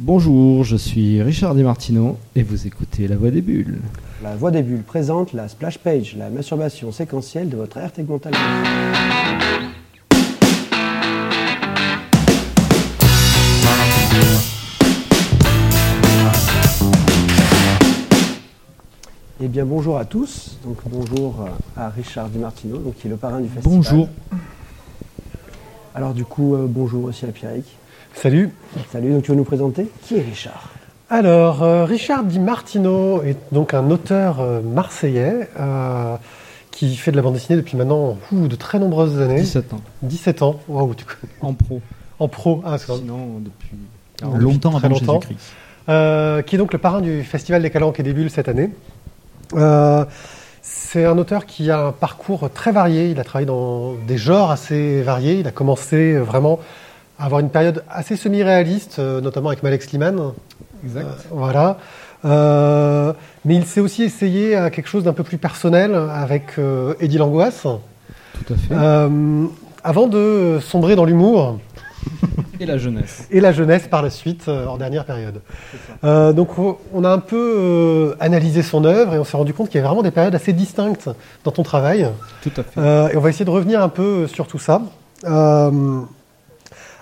Bonjour, je suis Richard Di Martino et vous écoutez La Voix des Bulles. La Voix des Bulles présente la Splash Page, la masturbation séquentielle de votre air tegmental. Eh bien, bonjour à tous. Donc, bonjour à Richard Di Martino, donc, qui est le parrain du festival. Bonjour. Alors, du coup, bonjour aussi à Pierrick. Salut. Salut, donc tu veux nous présenter qui est Richard ? Alors, Richard Di Martino est donc un auteur marseillais qui fait de la bande dessinée depuis maintenant de très nombreuses années. 17 ans. 17 ans, waouh. En pro. En pro, ah, c'est sinon, depuis longtemps avant Jésus-Christ. Qui est donc le parrain du Festival des Calanques et des Bulles cette année. C'est un auteur qui a un parcours très varié. Il a travaillé dans des genres assez variés. Il a commencé vraiment à avoir une période assez semi-réaliste, notamment avec Malek Slimane. Exact. Voilà. Mais il s'est aussi essayé à quelque chose d'un peu plus personnel avec Eddy L'Angoisse. Tout à fait. Avant de sombrer dans l'humour. Et la jeunesse. Et la jeunesse par la suite, en dernière période. Donc on a un peu analysé son œuvre et on s'est rendu compte qu'il y avait vraiment des périodes assez distinctes dans ton travail. Tout à fait. Et on va essayer de revenir un peu sur tout ça.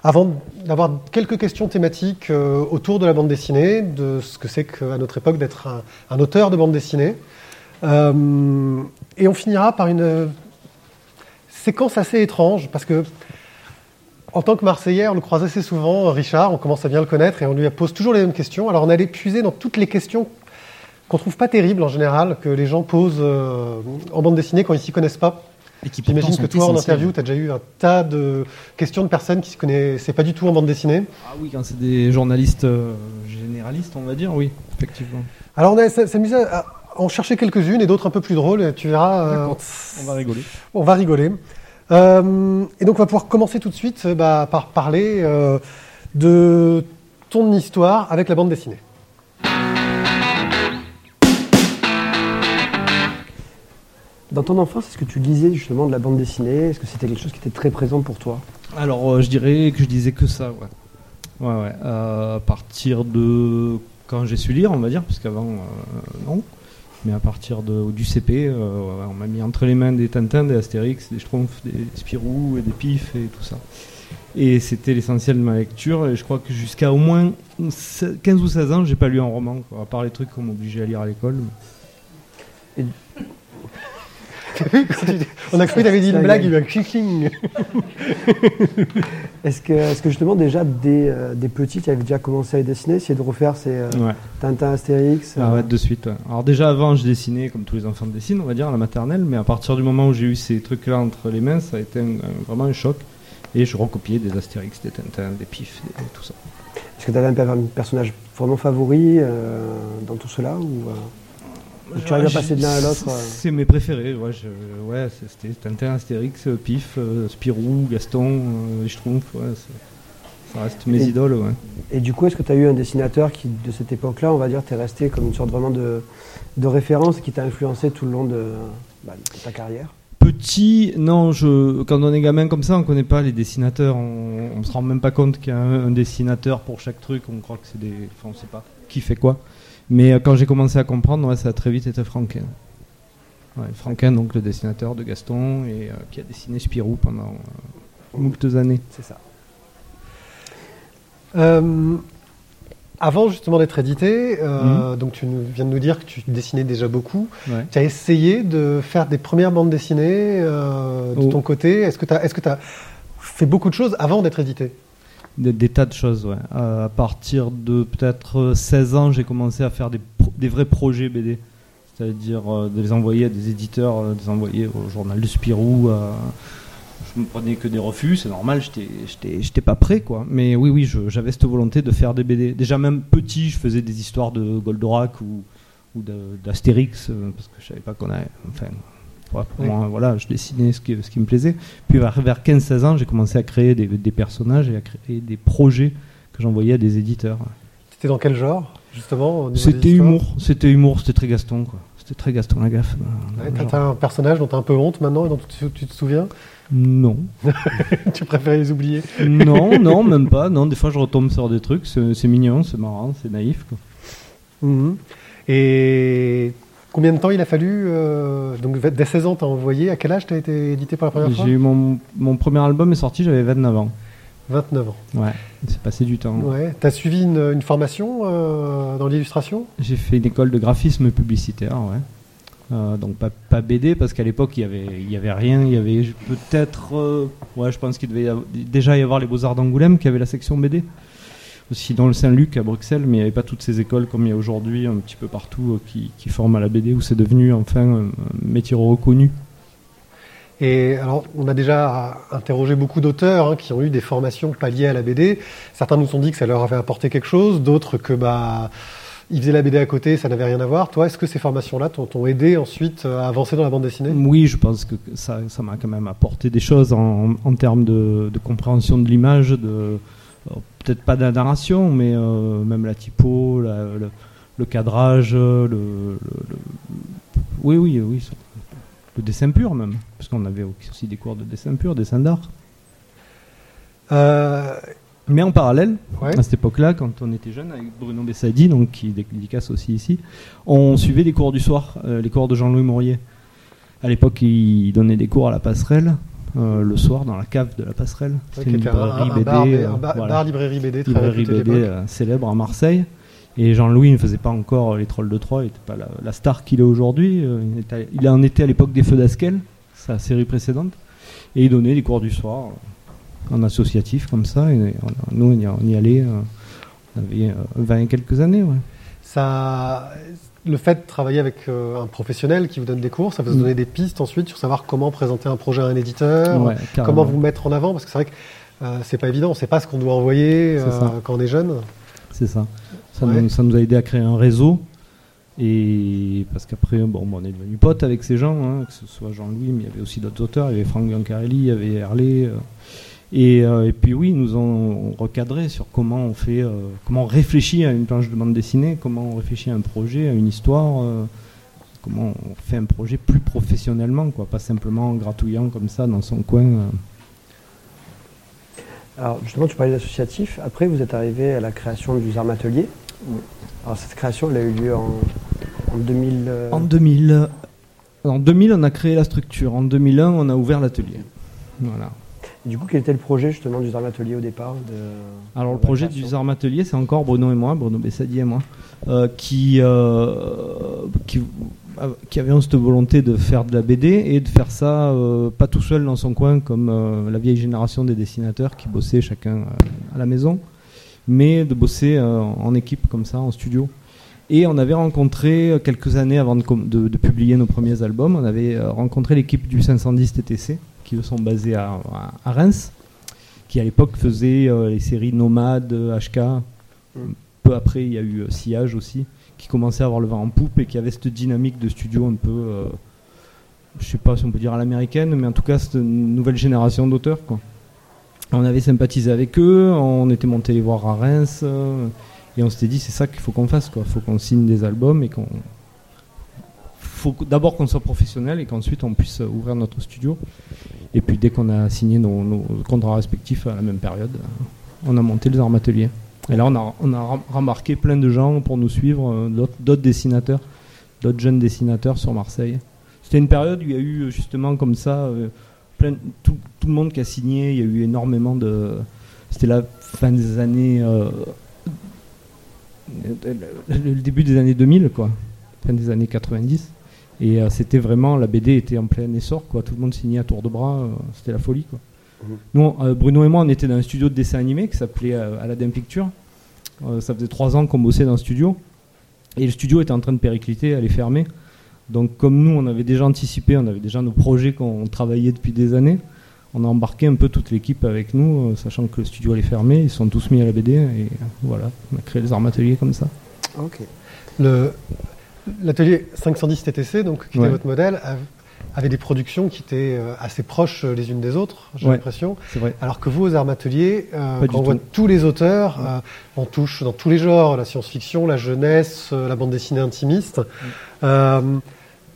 Avant d'avoir quelques questions thématiques autour de la bande dessinée, de ce que c'est qu'à notre époque d'être un auteur de bande dessinée. Et on finira par une séquence assez étrange parce que en tant que Marseillais, on le croise assez souvent, Richard, on commence à bien le connaître et on lui pose toujours les mêmes questions. Alors on allait puiser dans toutes les questions qu'on ne trouve pas terribles en général, que les gens posent en bande dessinée quand ils ne s'y connaissent pas. Et qui j'imagine que toi, en interview, tu as déjà eu un tas de questions de personnes qui ne se connaissaient pas du tout en bande dessinée. Ah oui, quand c'est des journalistes généralistes, on va dire, oui, effectivement. Alors on s'amusait à en chercher quelques-unes et d'autres un peu plus drôles, et tu verras. On va rigoler. On va rigoler. Et donc on va pouvoir commencer tout de suite par parler de ton histoire avec la bande dessinée. Dans ton enfance, est-ce que tu lisais justement de la bande dessinée ? Est-ce que c'était quelque chose qui était très présent pour toi ? Alors je dirais que je lisais que ça, ouais. Ouais. À partir de quand j'ai su lire, on va dire, parce qu'avant non. Mais à partir du CP, on m'a mis entre les mains des Tintin, des Astérix, des Schtroumpfs, des Spirou, et des Pif et tout ça. Et c'était l'essentiel de ma lecture. Et je crois que jusqu'à au moins 15 ou 16 ans, j'ai pas lu un roman, quoi, à part les trucs qu'on m'obligeait à lire à l'école. Mais... Et... on a cru que tu avais dit une blague, il y a eu un kicking. Est-ce que justement déjà des petits qui avaient déjà commencé à dessiner, essayer de refaire ces Tintin, Astérix de suite. Ouais. Alors déjà avant je dessinais comme tous les enfants dessinent, on va dire à la maternelle, mais à partir du moment où j'ai eu ces trucs là entre les mains, ça a été vraiment un choc et je recopiais des Astérix, des Tintin, des Pif, tout ça. Est-ce que tu avais un personnage vraiment favori dans tout cela ou tu arrives à passer de l'un à l'autre. C'est mes préférés. Ouais, c'était Tintin, Astérix, Pif, Spirou, Gaston, Schtroumpfs. Ouais, ça reste mes idoles. Ouais. Et du coup, est-ce que tu as eu un dessinateur qui, de cette époque-là, on va dire, t'es resté comme une sorte vraiment de référence qui t'a influencé tout le long de ta carrière ? Petit, non, quand on est gamin comme ça, on ne connaît pas les dessinateurs. On ne se rend même pas compte qu'il y a un dessinateur pour chaque truc. On croit que c'est des... Enfin, on ne sait pas qui fait quoi. Mais quand j'ai commencé à comprendre, ça a très vite été Franquin. Ouais, Franquin, donc le dessinateur de Gaston, et qui a dessiné Spirou pendant moultes années. C'est ça. Avant justement d'être édité, donc tu viens de nous dire que tu dessinais déjà beaucoup. Ouais. Tu as essayé de faire des premières bandes dessinées de ton côté. Est-ce que tu as fait beaucoup de choses avant d'être édité ? Des tas de choses, ouais. À partir de peut-être 16 ans, j'ai commencé à faire des vrais projets BD. C'est-à-dire de les envoyer à des éditeurs, de les envoyer au journal de Spirou. Je me prenais que des refus, c'est normal, j'étais pas prêt, quoi. Mais oui, j'avais cette volonté de faire des BD. Déjà, même petit, je faisais des histoires de Goldorak ou d'Astérix, parce que je savais pas qu'on avait... Enfin, Moi, je dessinais ce qui me plaisait. Puis vers 15-16 ans, j'ai commencé à créer des personnages et à créer des projets que j'envoyais à des éditeurs. C'était dans quel genre ? justement? C'était humour, c'était très Gaston, quoi. C'était très Gaston Lagaffe. T'as un personnage dont t'as un peu honte maintenant et dont tu te souviens? Non. Tu préfères les oublier? Non, même pas. Non, des fois je retombe sur des trucs, c'est mignon, c'est marrant, c'est naïf, quoi. Mmh. Et combien de temps il a fallu donc dès 16 ans t'as envoyé, à quel âge t'as été édité pour la première fois? J'ai eu mon premier album est sorti, j'avais 29 ans. 29 ans. Ouais, c'est passé du temps. Ouais. T'as suivi une formation dans l'illustration? J'ai fait une école de graphisme publicitaire, ouais. Donc pas BD, parce qu'à l'époque il y avait rien, il y avait peut-être ouais, je pense qu'il devait déjà y avoir les Beaux-Arts d'Angoulême qui avaient la section BD. Aussi dans le Saint-Luc à Bruxelles, mais il n'y avait pas toutes ces écoles comme il y a aujourd'hui un petit peu partout qui forment à la BD, où c'est devenu enfin un métier reconnu. Et alors, on a déjà interrogé beaucoup d'auteurs qui ont eu des formations pas liées à la BD. Certains nous ont dit que ça leur avait apporté quelque chose, d'autres que ils faisaient la BD à côté, ça n'avait rien à voir. Toi, est-ce que ces formations-là t'ont aidé ensuite à avancer dans la bande dessinée? Oui, je pense que ça m'a quand même apporté des choses en termes de compréhension de l'image, peut-être pas de la narration, mais même la typo, le cadrage, oui, le dessin pur même, parce qu'on avait aussi des cours de dessin pur, dessin d'art. Mais en parallèle, ouais, à cette époque-là, quand on était jeune, avec Bruno Bessadi, donc qui dédicace aussi ici, on suivait les cours du soir, les cours de Jean-Louis Mourier. À l'époque, il donnait des cours à la passerelle. Le soir dans la cave de la passerelle, c'était une librairie BD, librairie BD très réputée, célèbre à Marseille, et Jean-Louis ne faisait pas encore les Trolls de Troyes, il n'était pas la star qu'il est aujourd'hui, il en était à l'époque des Feux d'Askel, sa série précédente, et il donnait des cours du soir en associatif comme ça, et nous on y allait, on avait 20 et quelques années, ouais. Le fait de travailler avec un professionnel qui vous donne des cours, ça peut vous donner des pistes ensuite sur savoir comment présenter un projet à un éditeur, ouais, comment vous mettre en avant, parce que c'est vrai que c'est pas évident, on sait pas ce qu'on doit envoyer quand on est jeune. C'est ça. Ça nous a aidé à créer un réseau, et parce qu'après, on est devenu potes avec ces gens, que ce soit Jean-Louis, mais il y avait aussi d'autres auteurs, il y avait Franck Biancarelli, il y avait Herlé. Et puis oui, ils nous ont recadré sur comment on fait, comment on réfléchit à une planche de bande dessinée, comment on réfléchit à un projet, à une histoire, comment on fait un projet plus professionnellement, quoi, pas simplement en gratouillant comme ça dans son coin. Alors justement, tu parlais d'associatif, après vous êtes arrivé à la création du Zarmatelier. Oui. Alors cette création, elle a eu lieu en 2000... En 2000, on a créé la structure, en 2001, on a ouvert l'atelier, voilà. Du coup, quel était le projet justement du Zarmatelier au départ Alors le projet du Zarmatelier, c'est encore Bruno Bessadi et moi, qui avions cette volonté de faire de la BD et de faire ça pas tout seul dans son coin comme la vieille génération des dessinateurs qui bossaient chacun à la maison, mais de bosser en équipe comme ça, en studio. Et on avait rencontré, quelques années avant de publier nos premiers albums, on avait rencontré l'équipe du 510 TTC, qui sont basés à Reims, qui à l'époque faisaient les séries Nomades, HK. Peu après, il y a eu Sillage aussi, qui commençait à avoir le vent en poupe et qui avait cette dynamique de studio un peu, je ne sais pas si on peut dire à l'américaine, mais en tout cas, cette nouvelle génération d'auteurs, quoi. On avait sympathisé avec eux, on était monté les voir à Reims... Et on s'était dit, c'est ça qu'il faut qu'on fasse, quoi. Faut qu'on signe des albums et faut d'abord qu'on soit professionnel et qu'ensuite on puisse ouvrir notre studio. Et puis dès qu'on a signé nos contrats respectifs à la même période, on a monté les Zarmatelier. Et là, on a remarqué plein de gens pour nous suivre, d'autres dessinateurs, d'autres jeunes dessinateurs sur Marseille. C'était une période où il y a eu justement comme ça, tout le monde qui a signé, il y a eu énormément de... C'était la fin des années... le début des années 2000, quoi, fin des années 90, et c'était vraiment, la BD était en plein essor, quoi, tout le monde signait à tour de bras, c'était la folie, quoi. Nous, Bruno et moi, on était dans un studio de dessin animé qui s'appelait Aladdin Pictures, ça faisait 3 ans qu'on bossait dans le studio, et le studio était en train de péricliter, elle est fermée, donc comme nous, on avait déjà anticipé, on avait déjà nos projets qu'on travaillait depuis des années, on a embarqué un peu toute l'équipe avec nous, sachant que le studio allait fermer, ils sont tous mis à la BD, et voilà, on a créé les Zarmatelier comme ça. Ok. L'atelier 510 TTC, donc, qui était votre modèle, avaient des productions qui étaient assez proches les unes des autres, j'ai l'impression. C'est vrai. Alors que vous, aux Zarmatelier, quand on voit tous les auteurs, on touche dans tous les genres, la science-fiction, la jeunesse, la bande dessinée intimiste.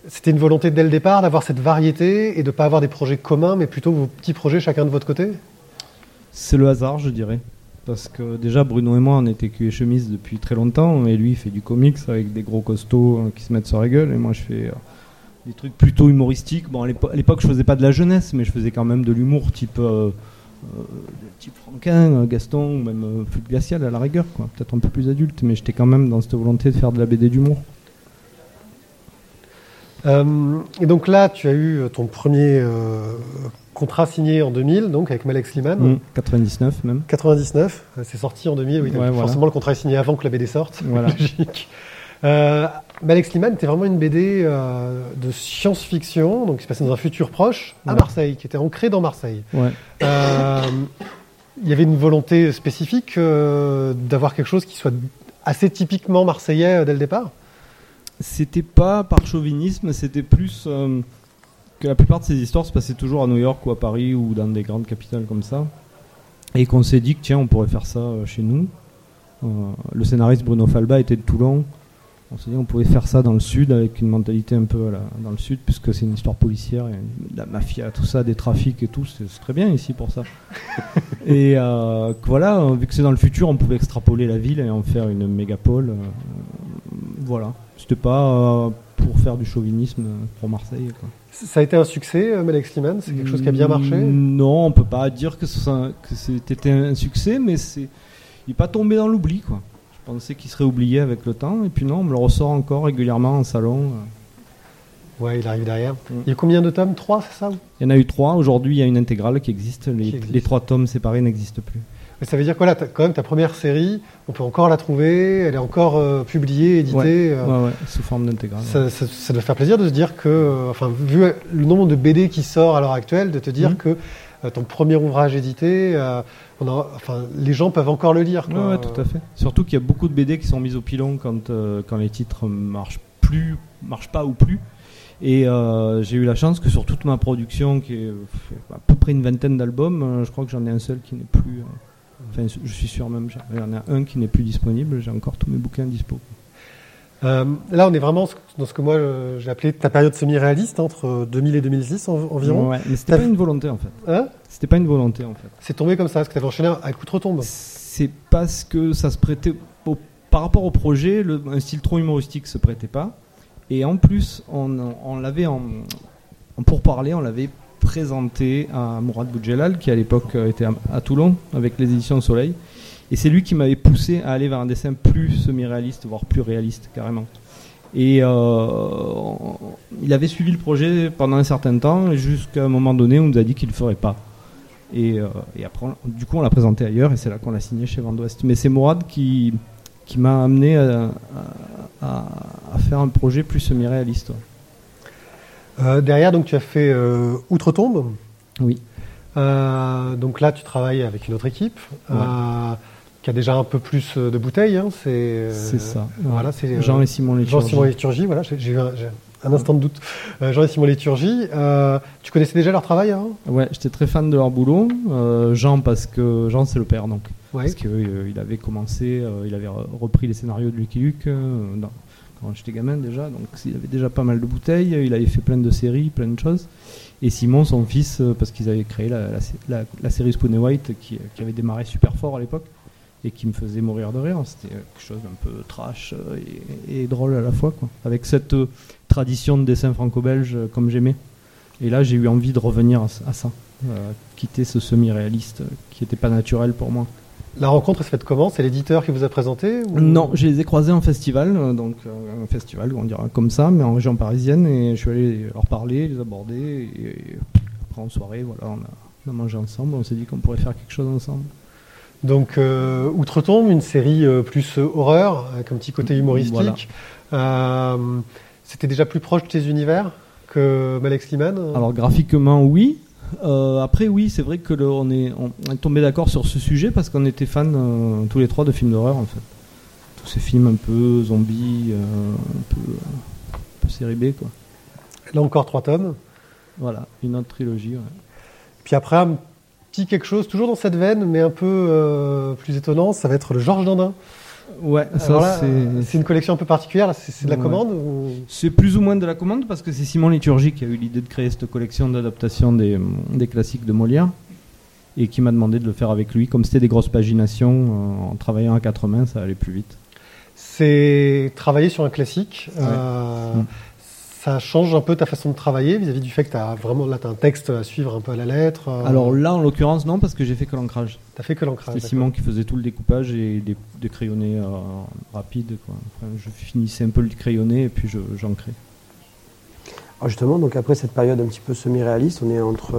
C'était une volonté dès le départ d'avoir cette variété et de ne pas avoir des projets communs, mais plutôt vos petits projets chacun de votre côté ? C'est le hasard, je dirais. Parce que déjà, Bruno et moi, on était cul et chemise depuis très longtemps. Et lui, il fait du comics avec des gros costauds qui se mettent sur la gueule. Et moi, je fais des trucs plutôt humoristiques. Bon, à l'époque, je faisais pas de la jeunesse, mais je faisais quand même de l'humour type Franquin, Gaston, ou même Fluide Glacial à la rigueur, quoi. Peut-être un peu plus adulte, mais j'étais quand même dans cette volonté de faire de la BD d'humour. Et donc là, tu as eu ton premier contrat signé en 2000, donc avec Malek Slimane. 99 même. 99, c'est sorti en 2000, oui. Donc forcément, le contrat est signé avant que la BD sorte. Voilà. Logique. Malek Slimane, c'était vraiment une BD de science-fiction, donc qui se passait dans un futur proche, à Marseille, qui était ancrée dans Marseille. Il y avait une volonté spécifique d'avoir quelque chose qui soit assez typiquement marseillais dès le départ. C'était pas par chauvinisme, c'était plus que la plupart de ces histoires se passaient toujours à New York ou à Paris ou dans des grandes capitales comme ça, et qu'on s'est dit que tiens, on pourrait faire ça chez nous. Le scénariste Bruno Falba était de Toulon, on s'est dit on pouvait faire ça dans le sud avec une mentalité un peu dans le sud, puisque c'est une histoire policière, et de la mafia, tout ça, des trafics et tout, c'est très bien ici pour ça. Et voilà, vu que c'est dans le futur, on pouvait extrapoler la ville et en faire une mégapole, voilà. C'était pas pour faire du chauvinisme pour Marseille, quoi. Ça a été un succès, Malek Slimane ? C'est quelque chose qui a bien marché ? Non, on peut pas dire que c'était un succès, mais il n'est pas tombé dans l'oubli, quoi. Je pensais qu'il serait oublié avec le temps, et puis non, on me le ressort encore régulièrement en salon. Ouais, il arrive derrière. Il y a combien de tomes ? 3, c'est ça ? Il y en a eu 3. Aujourd'hui, il y a une intégrale qui existe. Les 3 tomes séparés n'existent plus. Mais ça veut dire que là, quand même, ta première série, on peut encore la trouver, elle est encore publiée, éditée. Ouais, sous forme d'intégrale. Ça doit faire plaisir de se dire que, vu le nombre de BD qui sort à l'heure actuelle, de te dire que ton premier ouvrage édité, les gens peuvent encore le lire, quoi. Ouais, tout à fait. Surtout qu'il y a beaucoup de BD qui sont mises au pilon quand les titres marchent pas ou plus. Et j'ai eu la chance que sur toute ma production, qui est à peu près une vingtaine d'albums, je crois que j'en ai un seul qui n'est plus... je suis sûr même, il y en a un qui n'est plus disponible, j'ai encore tous mes bouquins dispo. Là, on est vraiment dans ce que moi j'ai appelé ta période semi-réaliste, entre 2000 et 2006 environ. Ouais, mais c'était pas une volonté en fait. C'était pas une volonté en fait. C'est tombé comme ça, parce que t'avais enchaîné avec Outre-Tombe. C'est parce que ça se prêtait, par rapport au projet, un style trop humoristique se prêtait pas. Et en plus, on l'avait pour parler, on l'avait présenté à Mourad Boudjelal, qui à l'époque était à Toulon avec les éditions Soleil, et c'est lui qui m'avait poussé à aller vers un dessin plus semi-réaliste, voire plus réaliste carrément, et il avait suivi le projet pendant un certain temps, et jusqu'à un moment donné on nous a dit qu'il le ferait pas, et après du coup on l'a présenté ailleurs, et c'est là qu'on l'a signé chez Vents d'Ouest. Mais c'est Mourad qui m'a amené à faire un projet plus semi-réaliste. Derrière, donc, tu as fait Outre-Tombe. Oui. Donc là, tu travailles avec une autre équipe qui a déjà un peu plus de bouteilles. Hein, c'est ça. Voilà, c'est Jean et Simon Léturgie. Jean et Simon Léturgie, voilà, j'ai un instant de doute. Jean et Simon Léturgie, tu connaissais déjà leur travail avant ? Ouais, j'étais très fan de leur boulot. Jean, parce que Jean, c'est le père, donc. Ouais. Parce qu'il avait commencé, il avait repris les scénarios de Lucky Luke. Quand j'étais gamin déjà, donc il avait déjà pas mal de bouteilles, il avait fait plein de séries, plein de choses. Et Simon, son fils, parce qu'ils avaient créé la série Spoon & White qui avait démarré super fort à l'époque et qui me faisait mourir de rire. C'était quelque chose d'un peu trash et drôle à la fois, quoi. Avec cette tradition de dessin franco-belge comme j'aimais. Et là, j'ai eu envie de revenir à ça, quitter ce semi-réaliste qui n'était pas naturel pour moi. La rencontre s'est faite comment ? C'est l'éditeur qui vous a présenté ou... Non, je les ai croisés en festival, donc un festival, on dirait comme ça, mais en région parisienne, et je suis allé leur parler, les aborder, et après en soirée, voilà, on a mangé ensemble, on s'est dit qu'on pourrait faire quelque chose ensemble. Donc Outre-Tombe, une série plus horreur, avec un petit côté humoristique. Voilà. C'était déjà plus proche de tes univers que Malek Slimane ? Alors graphiquement, oui. Après oui, c'est vrai que on est tombé d'accord sur ce sujet parce qu'on était fans tous les trois de films d'horreur en fait. Tous ces films un peu zombies, un peu série B, quoi. Là encore 3 tomes. Voilà, une autre trilogie. Ouais. Puis après, un petit quelque chose, toujours dans cette veine, mais un peu plus étonnant, ça va être le Georges Dandin. Ouais, ça là, c'est une collection un peu particulière, là. C'est de la commande ou... C'est plus ou moins de la commande parce que c'est Simon Léturgie qui a eu l'idée de créer cette collection d'adaptation des classiques de Molière et qui m'a demandé de le faire avec lui. Comme c'était des grosses paginations, en travaillant à quatre mains, ça allait plus vite. C'est travailler sur un classique. Ouais. Ça change un peu ta façon de travailler vis-à-vis du fait que tu as vraiment là, t'as un texte à suivre un peu à la lettre. Alors là, en l'occurrence, non, parce que j'ai fait que l'ancrage. T'as fait que l'ancrage. C'était Simon qui faisait tout le découpage et des crayonnés rapides. Quoi. Enfin, je finissais un peu le crayonné et puis j'ancrais. Alors justement, donc après cette période un petit peu semi-réaliste, on est entre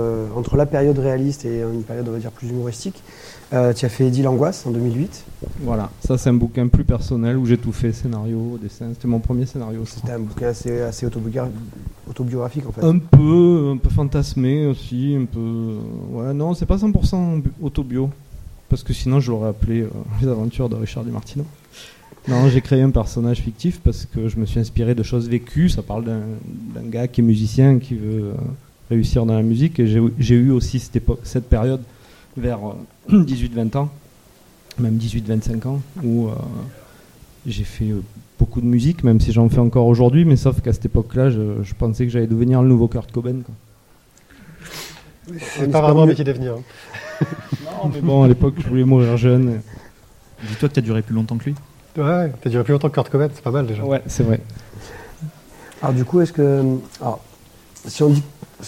la période réaliste et une période, on va dire, plus humoristique. Tu as fait Eddy L'Angoisse en 2008. Voilà, ça c'est un bouquin plus personnel où j'ai tout fait, scénario, dessin, c'était mon premier scénario. C'était un bouquin assez autobiographique en fait. Un peu fantasmé aussi, un peu... Ouais, non, c'est pas 100% autobio, parce que sinon je l'aurais appelé Les aventures de Richard Di Martino. Non, j'ai créé un personnage fictif parce que je me suis inspiré de choses vécues, ça parle d'un gars qui est musicien, qui veut réussir dans la musique, et j'ai eu aussi cette période... vers 18-20 ans, même 18-25 ans, où j'ai fait beaucoup de musique, même si j'en fais encore aujourd'hui, mais sauf qu'à cette époque-là, je pensais que j'allais devenir le nouveau Kurt Cobain. Quoi. C'est pas vraiment un métier d'avenir. Hein. Non, mais bon, à l'époque, je voulais mourir jeune. Et... Dis-toi que t'as duré plus longtemps que lui. Ouais, t'as duré plus longtemps que Kurt Cobain, c'est pas mal déjà. Ouais, c'est vrai. Alors du coup, est-ce que... Alors, si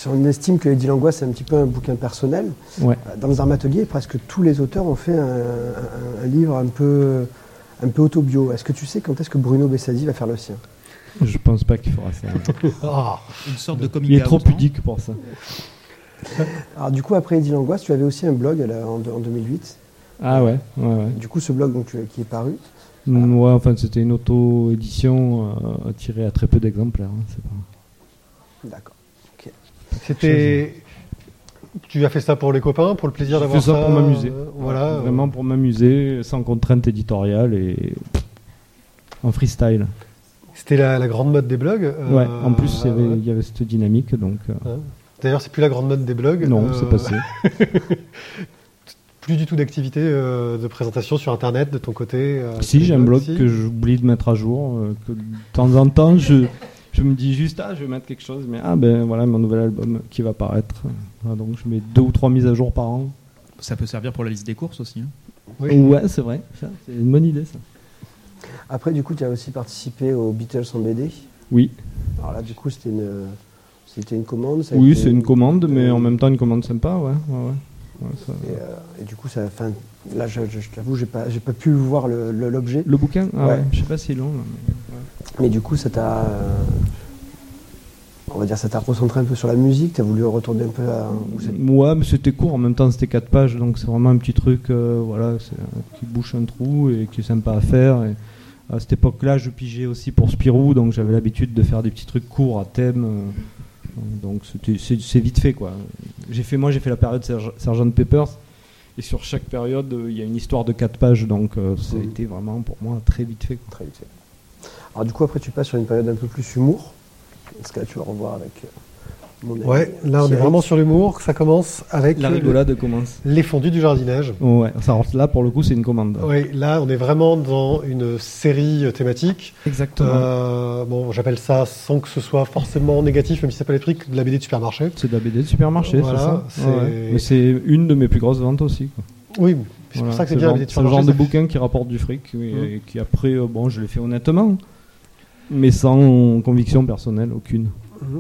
on estime que Eddy L'Angoisse c'est un petit peu un bouquin personnel, ouais. Dans le Zarmatelier, presque tous les auteurs ont fait un livre un peu autobio. Est-ce que tu sais quand est-ce que Bruno Bessadi va faire le sien ? Je pense pas qu'il fera ça. Une sorte de coming out. Il est trop pudique pour ça. Alors du coup, après Eddy L'Angoisse, tu avais aussi un blog en 2008. Ah ouais. Du coup, ce blog qui est paru. Ouais, enfin c'était une auto-édition tirée à très peu d'exemplaires. Hein, c'est pas... D'accord. C'était... Tu as fait ça pour les copains, pour le plaisir d'avoir ça. J'ai fait ça pour m'amuser. Voilà. Vraiment pour m'amuser, sans contrainte éditoriale et en freestyle. C'était la grande mode des blogs. Ouais. En plus, il y avait cette dynamique, donc. D'ailleurs, c'est plus la grande mode des blogs. Non, c'est passé. Plus du tout d'activité de présentation sur Internet de ton côté. Si, j'ai un blog que j'oublie de mettre à jour. Que de temps en temps, je me dis juste, je vais mettre quelque chose, mais voilà mon nouvel album qui va paraître. Ah, donc je mets 2 ou 3 mises à jour par an. Ça peut servir pour la liste des courses aussi. Hein. Oui. Ouais, c'est vrai. C'est une bonne idée, ça. Après, du coup, tu as aussi participé aux Beatles en BD. Oui. Alors là, du coup, c'était une commande. Oui, c'est une commande, mais en même temps, une commande sympa, ouais. Ouais, ça... et du coup, ça, là, je t'avoue, j'ai pas pu voir l'objet. Le bouquin, ouais. Je sais pas si long. Mais du coup, ça t'a, on va dire, ça t'a recentré un peu sur la musique. T'as voulu retourner un peu à. Ouais, mais c'était court. En même temps, c'était 4 pages, donc c'est vraiment un petit truc, qui bouche un trou et qui est sympa à faire. Et à cette époque-là, je pigeais aussi pour Spirou, donc j'avais l'habitude de faire des petits trucs courts à thème. Donc c'est vite fait quoi. J'ai fait la période Sergeant Pepper et sur chaque période il y a une histoire de 4 pages donc ça a été vraiment pour moi très vite fait. Très vite fait. Alors du coup après tu passes sur une période un peu plus humour. Parce que là tu vas revoir avec mon ami. Ouais, là on est vraiment sur l'humour, ça commence avec la rigolade commence. Les fondus du jardinage. Ouais, ça rentre là pour le coup c'est une commande. Ouais, là on est vraiment dans une série thématique. Exactement. Bon, j'appelle ça sans que ce soit forcément négatif, même si ça peut être de la BD de supermarché. C'est de la BD de supermarché, voilà, c'est ça. C'est... Ouais. Mais c'est une de mes plus grosses ventes aussi. Quoi. Oui, c'est pour ça que c'est bien la BD de supermarché. C'est le genre de bouquin qui rapporte du fric et qui après, je l'ai fait honnêtement, mais sans conviction personnelle aucune.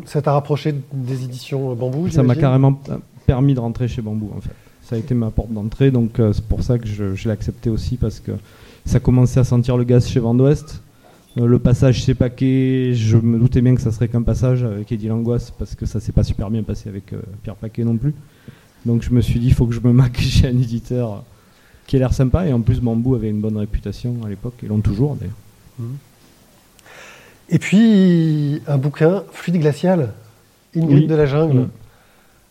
Ça t'a rapproché des éditions Bamboo, j'imagine ? Ça m'a carrément permis de rentrer chez Bamboo, en fait. Ça a été ma porte d'entrée, donc c'est pour ça que je l'ai accepté aussi, parce que ça commençait à sentir le gaz chez Vents d'Ouest. Le passage chez Paquet, je me doutais bien que ça serait qu'un passage avec Eddy L'Angoisse, parce que ça s'est pas super bien passé avec Pierre Paquet non plus. Donc je me suis dit, il faut que je me maque chez un éditeur qui a l'air sympa, et en plus Bamboo avait une bonne réputation à l'époque, ils l'ont toujours d'ailleurs. Et puis, un bouquin, Fluide Glacial, Ingrid de la Jungle.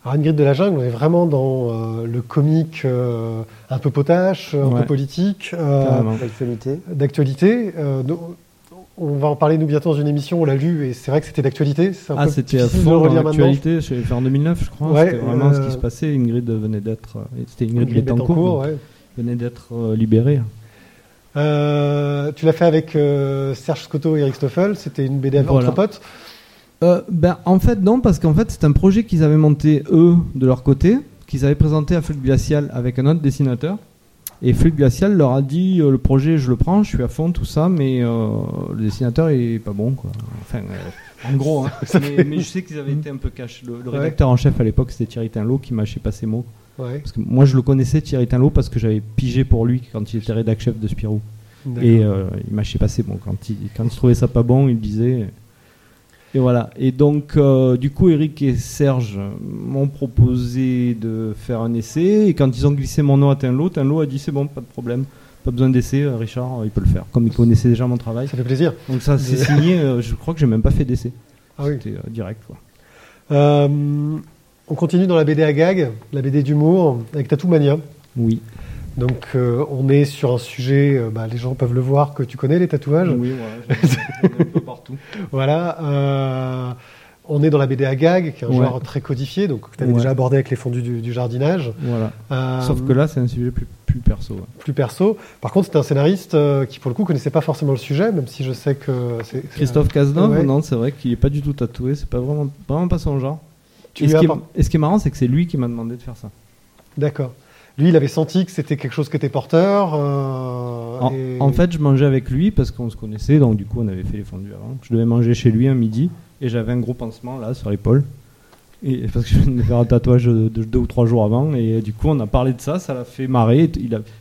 Alors, Ingrid de la Jungle, on est vraiment dans le comique un peu potache, un peu politique, d'actualité. On va en parler, nous, bientôt dans une émission. On l'a lu et c'est vrai que c'était d'actualité. C'est un peu c'était à fond dans l'actualité. Enfin, en 2009, je crois. Ouais, c'était vraiment ce qui se passait. Ingrid venait d'être... C'était Ingrid Betancourt. Ouais. Venait d'être libérée. Tu l'as fait avec Serge Scotto et Eric Stoffel. C'était une BD entre potes. En fait, non. Parce qu'en fait, c'est un projet qu'ils avaient monté, eux, de leur côté, qu'ils avaient présenté à Fluide Glacial avec un autre dessinateur. Et Fluide Glacial leur a dit le projet, je le prends, je suis à fond, tout ça, mais le dessinateur, il est pas bon, quoi. Enfin, en gros, hein. Mais je sais qu'ils avaient été un peu cash. Le rédacteur en chef à l'époque, c'était Thierry Tinlot qui mâchait pas ses mots. Ouais. Parce que moi, je le connaissais, Thierry Tinlot, parce que j'avais pigé pour lui quand il était rédac chef de Spirou. D'accord. Et il mâchait pas ses mots. Quand il trouvait ça pas bon, il disait. Et voilà. Et donc, du coup, Eric et Serge m'ont proposé de faire un essai. Et quand ils ont glissé mon nom à Tinlot a dit c'est bon, pas de problème, pas besoin d'essai. Richard, il peut le faire. Comme il connaissait déjà mon travail. Ça fait plaisir. Donc ça, c'est signé. Je crois que j'ai même pas fait d'essai. Ah oui. C'était direct. Quoi. On continue dans la BD à gag, la BD d'humour avec Tattoo Mania. Oui. Donc, on est sur un sujet, les gens peuvent le voir, que tu connais, les tatouages. Oui, ouais, j'en ai un peu partout. Voilà. On est dans la BD à gag, qui est un genre très codifié, donc que tu avais déjà abordé avec les fondus du jardinage. Voilà. Sauf que là, c'est un sujet plus perso. Ouais. Plus perso. Par contre, c'était un scénariste qui, pour le coup, connaissait pas forcément le sujet, même si je sais que... C'est Christophe Cazeneuve, non, c'est vrai qu'il est pas du tout tatoué, c'est pas vraiment pas son genre. Et ce qui est marrant, c'est que c'est lui qui m'a demandé de faire ça. D'accord. Lui, il avait senti que c'était quelque chose qui était porteur. En fait, je mangeais avec lui parce qu'on se connaissait, donc du coup, on avait fait les fondus avant. Je devais manger chez lui un midi et j'avais un gros pansement là sur l'épaule. Et parce que je venais de faire un tatouage de 2 ou 3 jours avant. Et du coup, on a parlé de ça, ça l'a fait marrer.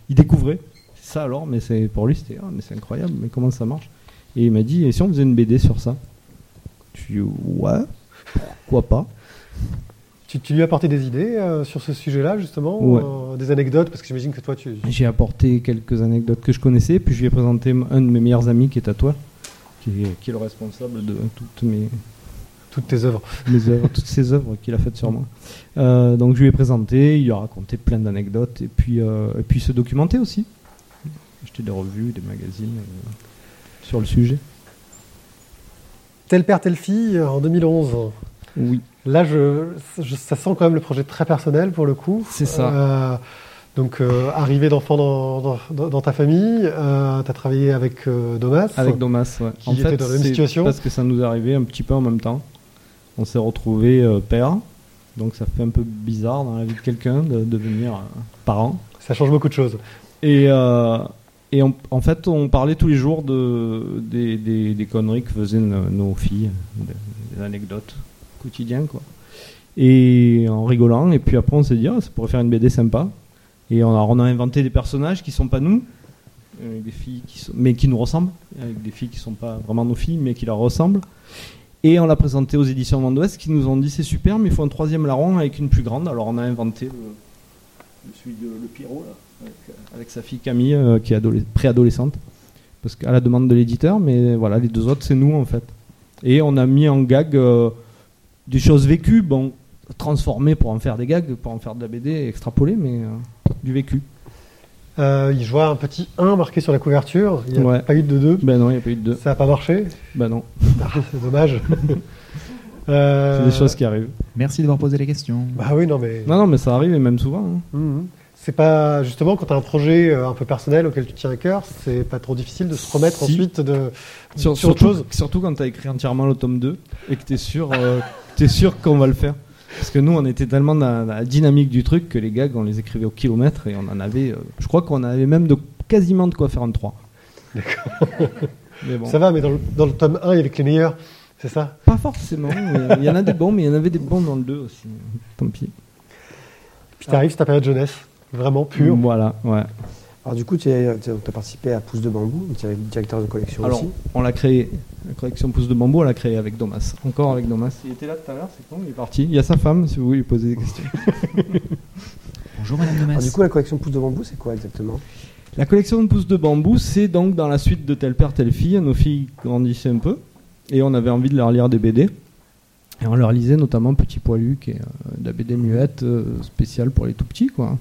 Il découvrait ça alors, mais pour lui, c'était mais c'est incroyable, mais comment ça marche? Et il m'a dit, et si on faisait une BD sur ça? Je lui ai dit, ouais, pourquoi pas? Tu lui as apporté des idées sur ce sujet-là, justement, des anecdotes, parce que j'imagine que toi, tu... J'ai apporté quelques anecdotes que je connaissais, puis je lui ai présenté un de mes meilleurs amis, qui est tatoueur, qui est le responsable de toutes tes œuvres. Mes œuvres, toutes ses œuvres qu'il a faites sur moi. Donc je lui ai présenté, il lui a raconté plein d'anecdotes, et puis se documenter aussi. Acheter des revues, des magazines sur le sujet. Tel Père, telle fille, en 2011. Oui. Là, ça sent quand même le projet très personnel, pour le coup. C'est ça. Donc, arrivée d'enfant dans ta famille, tu as travaillé avec Domas. Avec Domas, ouais. En fait, dans la même situation. Parce que ça nous arrivait un petit peu en même temps. On s'est retrouvés pères. Donc, ça fait un peu bizarre dans la vie de quelqu'un de devenir parent. Ça change beaucoup de choses. Et en fait, on parlait tous les jours des conneries que faisaient nos filles, des anecdotes quotidien, quoi, et en rigolant, et puis après on s'est dit ça pourrait faire une BD sympa, et on a inventé des personnages qui sont pas nous, avec des filles mais qui nous ressemblent, avec des filles qui sont pas vraiment nos filles mais qui leur ressemblent, et on l'a présenté aux éditions Vents d'Ouest qui nous ont dit c'est super mais il faut un 3e larron avec une plus grande, alors on a inventé le Pierrot là, avec sa fille Camille qui est préadolescente, parce qu'à la demande de l'éditeur, mais voilà, les 2 autres c'est nous en fait, et on a mis en gag des choses vécues, bon, transformées pour en faire des gags, pour en faire de la BD, extrapolées, mais du vécu. Je vois un petit 1 marqué sur la couverture, il n'y a pas eu de 2. Ben non, il n'y a pas eu de 2. Ça n'a pas marché? Ben non. C'est dommage. C'est des choses qui arrivent. Merci d'avoir posé les questions. Bah oui, non mais... Non, mais ça arrive, et même souvent. Hein. Mm-hmm. C'est pas... Justement, quand tu as un projet un peu personnel auquel tu tiens à cœur, c'est pas trop difficile de se remettre ensuite sur autre chose. Surtout quand tu as écrit entièrement le tome 2 et que tu es sûr... T'es sûr qu'on va le faire? Parce que nous, on était tellement dans la dynamique du truc que les gags, on les écrivait au kilomètre et on en avait. Je crois qu'on avait même quasiment de quoi faire un 3. D'accord. Mais bon. Ça va, mais dans le tome 1, il y avait que les meilleurs, c'est ça? Pas forcément. Il y en a des bons, mais il y en avait des bons dans le 2 aussi. Tant pis. Puis t'arrives, c'est ta période jeunesse, vraiment pure. Voilà, ouais. Alors du coup, tu as participé à Pouss' de Bambou, tu es directeur de collection. Alors, aussi. On l'a créé, la collection Pouss' de Bambou, on l'a créée avec Domas, encore avec Domas. Il était là tout à l'heure, c'est con, il est parti. Il y a sa femme, si vous voulez lui poser des questions. Bonjour Madame Domas. Alors, du coup, la collection Pouss' de Bambou, c'est quoi exactement? La collection Pouss' de Bambou, c'est donc dans la suite de Tel Père, telle fille. Nos filles grandissaient un peu, et on avait envie de leur lire des BD. Et on leur lisait notamment Petit Poilu, qui est de la BD muette spéciale pour les tout petits, quoi.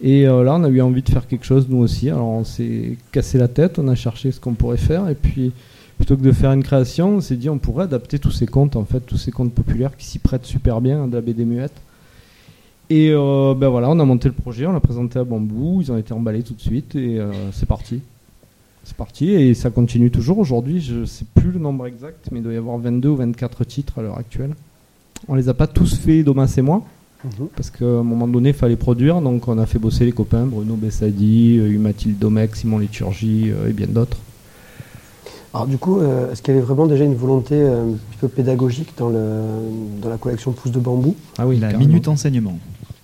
Et là, on a eu envie de faire quelque chose, nous aussi. Alors, on s'est cassé la tête, on a cherché ce qu'on pourrait faire. Et puis, plutôt que de faire une création, on s'est dit on pourrait adapter tous ces contes, en fait, tous ces contes populaires qui s'y prêtent super bien à de la BD muette. Et ben voilà, on a monté le projet, on l'a présenté à Bamboo, ils ont été emballés tout de suite et c'est parti. C'est parti et ça continue toujours. Aujourd'hui, je ne sais plus le nombre exact, mais il doit y avoir 22 ou 24 titres à l'heure actuelle. On ne les a pas tous faits, Domas et moi, parce qu'à un moment donné, il fallait produire, donc on a fait bosser les copains, Bruno Bessadi, Mathilde Domecq, Simon Léturgie et bien d'autres. Alors du coup, est-ce qu'il y avait vraiment déjà une volonté un petit peu pédagogique dans la collection Pouss' de Bambou ? Ah oui, la carrément. Minute enseignement.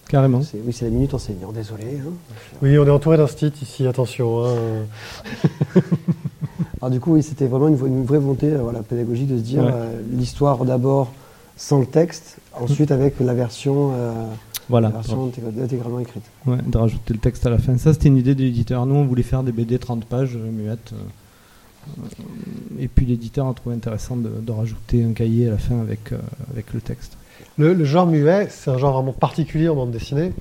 Carrément. C'est la minute enseignante, désolé. Hein. Oui, on est entouré d'un site ici, attention. Hein. Alors du coup, oui, c'était vraiment une vraie volonté pédagogique de se dire l'histoire d'abord sans le texte, ensuite avec la version, la version intégralement écrite. Ouais, de rajouter le texte à la fin. Ça, c'était une idée de l'éditeur. Nous, on voulait faire des BD 30 pages muettes. Et puis l'éditeur a trouvé intéressant de rajouter un cahier à la fin avec le texte. Le genre muet, c'est un genre vraiment particulier en bande dessinée,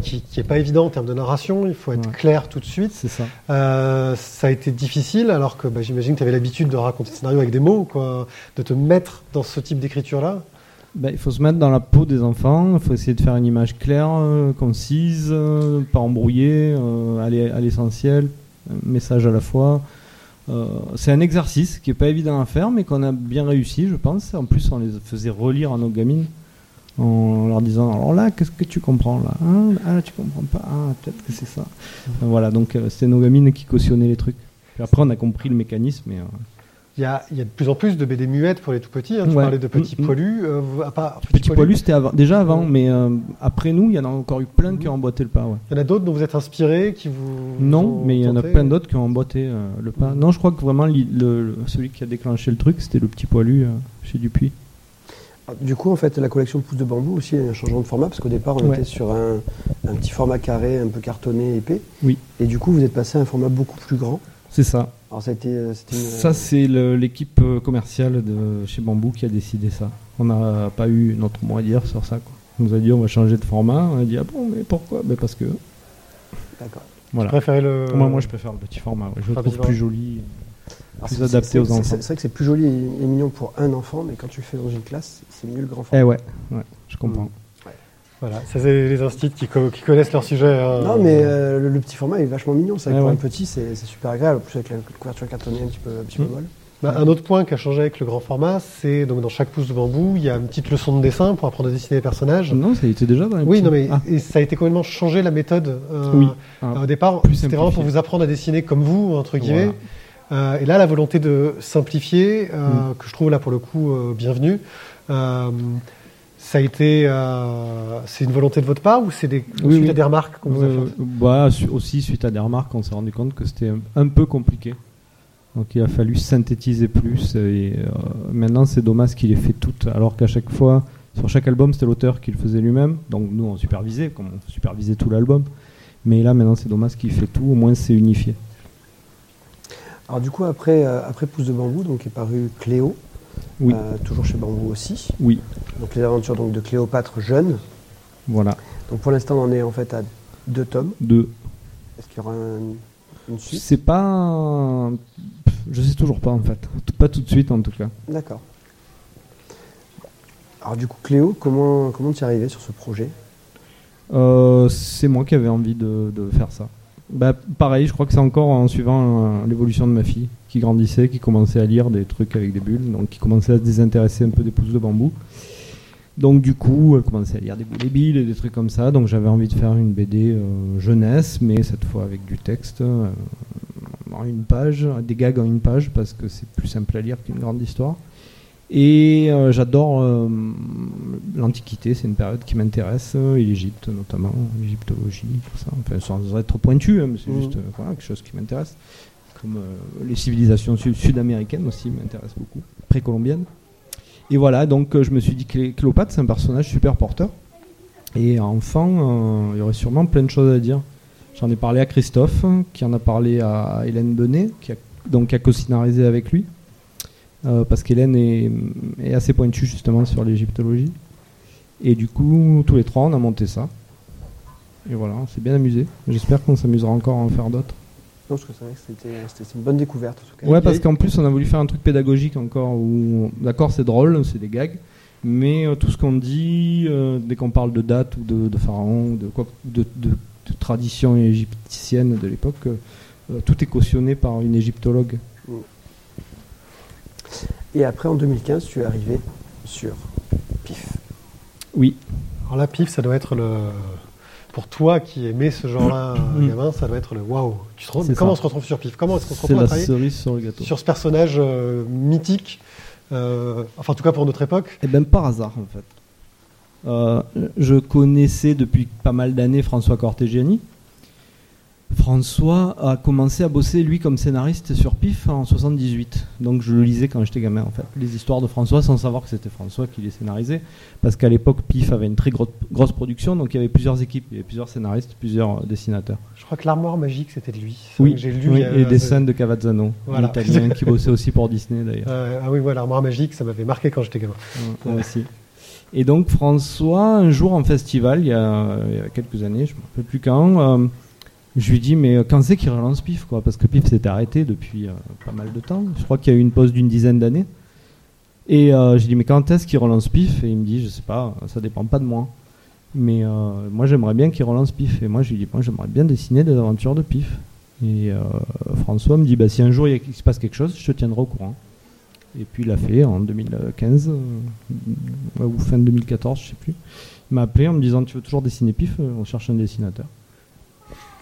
qui n'est pas évident en termes de narration, il faut être clair tout de suite. C'est ça. Ça a été difficile, alors que j'imagine que tu avais l'habitude de raconter des scénarios avec des mots, quoi, de te mettre dans ce type d'écriture-là. Il faut se mettre dans la peau des enfants, il faut essayer de faire une image claire, concise, pas embrouillée, aller à l'essentiel, un message à la fois. C'est un exercice qui n'est pas évident à faire, mais qu'on a bien réussi, je pense. En plus, on les faisait relire à nos gamines en leur disant « Alors là, qu'est-ce que tu comprends là ? Ah, tu comprends pas. Ah, peut-être que c'est ça. » Voilà, donc c'était nos gamines qui cautionnaient les trucs. Puis après, on a compris le mécanisme. Il y a de plus en plus de BD muettes pour les tout-petits. Hein. Tu parlais de Petit Poilu. Petit Poilu, c'était déjà avant, mais après nous, il y en a encore eu plein qui ont emboîté le pas. Ouais. Il y en a d'autres dont vous êtes inspirés qui vous Non, mais il y en a plein d'autres qui ont emboîté le pas. Non, je crois que vraiment, celui qui a déclenché le truc, c'était le Petit Poilu chez Dupuis. Du coup, en fait, la collection Pouss' de Bambou aussi a un changement de format, parce qu'au départ, on était sur un petit format carré, un peu cartonné, épais. Oui. Et du coup, vous êtes passé à un format beaucoup plus grand. C'est ça. Alors ça, c'est l'équipe commerciale de chez Bamboo qui a décidé ça. On n'a pas eu notre mot à dire sur ça, quoi. On nous a dit on va changer de format. On a dit ah bon, mais pourquoi ? Ben parce que. D'accord. Voilà. Moi, je préfère le petit format. Ouais. Je le trouve plus joli, plus adapté aux enfants. C'est vrai que c'est plus joli et mignon pour un enfant, mais quand tu le fais dans une classe, c'est mieux le grand format. Eh ouais, je comprends. Voilà, ça c'est les instits qui connaissent leur sujet. Non, mais le petit format est vachement mignon. Ça, pour un petit, c'est super agréable. En plus, avec la couverture cartonnée un petit peu molle. Un autre point qui a changé avec le grand format, c'est donc dans chaque Pouss' de Bambou, il y a une petite leçon de dessin pour apprendre à dessiner les personnages. Non, ça a été déjà dans les petits... Et ça a été complètement changé la méthode. Au départ, c'était vraiment pour vous apprendre à dessiner comme vous, entre guillemets. Voilà. Et là, la volonté de simplifier, que je trouve là pour le coup bienvenue. Ça a été, c'est une volonté de votre part ou c'est suite à des remarques qu'on vous a faites ? Aussi suite à des remarques, on s'est rendu compte que c'était un peu compliqué. Donc il a fallu synthétiser plus. Et maintenant c'est Domas qui les fait toutes, alors qu'à chaque fois, sur chaque album, c'était l'auteur qui le faisait lui-même. Donc nous on supervisait, comme on supervisait tout l'album. Mais là maintenant c'est Domas qui fait tout, au moins c'est unifié. Alors du coup après Pouss' de Bambou, donc est paru Cléo. Oui. Toujours chez Bamboo aussi. Oui. Donc les aventures de Cléopâtre jeune. Voilà. Donc pour l'instant on en est en fait à 2 tomes. 2. Est-ce qu'il y aura une suite ? C'est pas. Je sais toujours pas en fait. Pas tout de suite en tout cas. D'accord. Alors du coup Cléo, comment tu es arrivé sur ce projet ? C'est moi qui avais envie de faire ça. Pareil, je crois que c'est encore en suivant l'évolution de ma fille qui grandissait, qui commençait à lire des trucs avec des bulles, donc qui commençait à se désintéresser un peu des Pouss' de Bambou. Donc du coup, elle commençait à lire des boules et des trucs comme ça, donc j'avais envie de faire une BD jeunesse, mais cette fois avec du texte, en une page, des gags en une page, parce que c'est plus simple à lire qu'une grande histoire. Et j'adore l'Antiquité, c'est une période qui m'intéresse, et l'Égypte notamment, l'égyptologie, tout ça. Enfin, sans être pointu, mais c'est juste quelque chose qui m'intéresse. Comme les civilisations sud-américaines aussi m'intéressent beaucoup, précolombiennes. Et voilà, donc je me suis dit que Cléopâtre, c'est un personnage super porteur. Et enfant, il y aurait sûrement plein de choses à dire. J'en ai parlé à Christophe, qui en a parlé à Hélène Benet, qui a co-scénarisé avec lui. Parce qu'Hélène est assez pointue justement sur l'égyptologie. Et du coup, tous les trois, on a monté ça. Et voilà, on s'est bien amusé. J'espère qu'on s'amusera encore à en faire d'autres. Non, je trouve que c'était une bonne découverte en tout cas. Ouais, parce qu'en plus on a voulu faire un truc pédagogique encore où, d'accord, c'est drôle, c'est des gags, mais tout ce qu'on dit dès qu'on parle de date ou de pharaon, de tradition égyptienne de l'époque, tout est cautionné par une égyptologue. Et après en 2015, tu es arrivé sur Pif. Oui. Alors là, Pif, ça doit être le... Pour toi qui aimais ce genre-là, gamin, ça doit être le waouh. Tu te rends... Comment on se retrouve sur Pif? Comment est-ce qu'on se retrouve à travailler sur le gâteau, sur ce personnage mythique, enfin en tout cas pour notre époque? Et ben par hasard en fait. Je connaissais depuis pas mal d'années François Cortegiani. François a commencé à bosser lui comme scénariste sur Pif en 78. Donc je le lisais quand j'étais gamin en fait. Les histoires de François sans savoir que c'était François qui les scénarisait. Parce qu'à l'époque Pif avait une très grosse production, donc il y avait plusieurs équipes, il y avait plusieurs scénaristes, plusieurs dessinateurs. Je crois que l'armoire magique c'était de lui. Oui, j'ai lu, oui, et des scènes de Cavazzano, voilà. Un italien qui bossait aussi pour Disney d'ailleurs. Ah oui, voilà, l'armoire magique, ça m'avait marqué quand j'étais gamin. Moi aussi. Et donc François, un jour en festival, il y a quelques années, je ne me rappelle plus quand... je lui dis, mais quand c'est qu'il relance Pif, quoi? Parce que Pif s'est arrêté depuis pas mal de temps. Je crois qu'il y a eu une pause d'une dizaine d'années. Et je lui dis, mais quand est-ce qu'il relance Pif? Et il me dit, je sais pas, ça dépend pas de moi. Mais moi, j'aimerais bien qu'il relance Pif. Et moi, je lui dis, moi, j'aimerais bien dessiner des aventures de Pif. Et François me dit, bah, si un jour il se passe quelque chose, je te tiendrai au courant. Et puis il l'a fait en 2015, ou fin 2014, je sais plus. Il m'a appelé en me disant, tu veux toujours dessiner Pif? On cherche un dessinateur.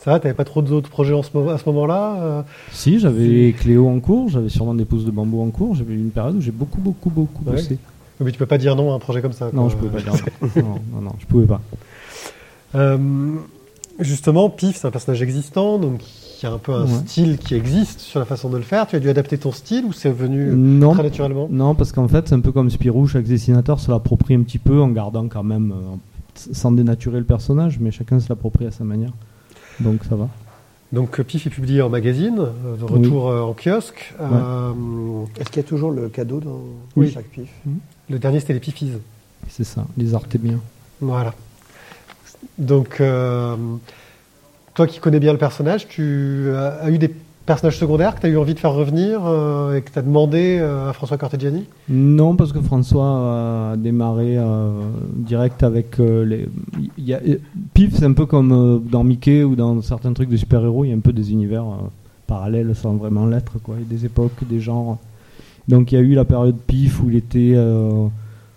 Ah, t'avais pas trop d'autres projets à ce moment-là? Si, j'avais Cléo en cours, j'avais sûrement des Pouss' de Bambou en cours, j'avais eu une période où j'ai beaucoup bossé. Mais tu peux pas dire non à un projet comme ça. Non, je pouvais pas dire non. Non, je pouvais pas. Justement, Pif, c'est un personnage existant, donc il y a un peu un style qui existe sur la façon de le faire. Tu as dû adapter ton style ou c'est venu très naturellement? Non, parce qu'en fait, c'est un peu comme Spirou, chaque dessinateur se l'approprie un petit peu en gardant quand même, sans dénaturer le personnage, mais chacun se l'approprie à sa manière. Donc ça va. Donc Pif est publié en magazine, de retour en kiosque. Ouais. Est-ce qu'il y a toujours le cadeau dans chaque Pif? Le dernier c'était les Pifis. C'est ça, les Artémiens. Voilà. Donc toi qui connais bien le personnage, tu as eu des personnages secondaires que tu as eu envie de faire revenir et que tu as demandé à François Cortegiani? Non, parce que François a démarré direct avec les... Pif, c'est un peu comme dans Mickey ou dans certains trucs de super-héros, il y a un peu des univers parallèles sans vraiment l'être, quoi. Il y a des époques, des genres. Donc il y a eu la période Pif où il était...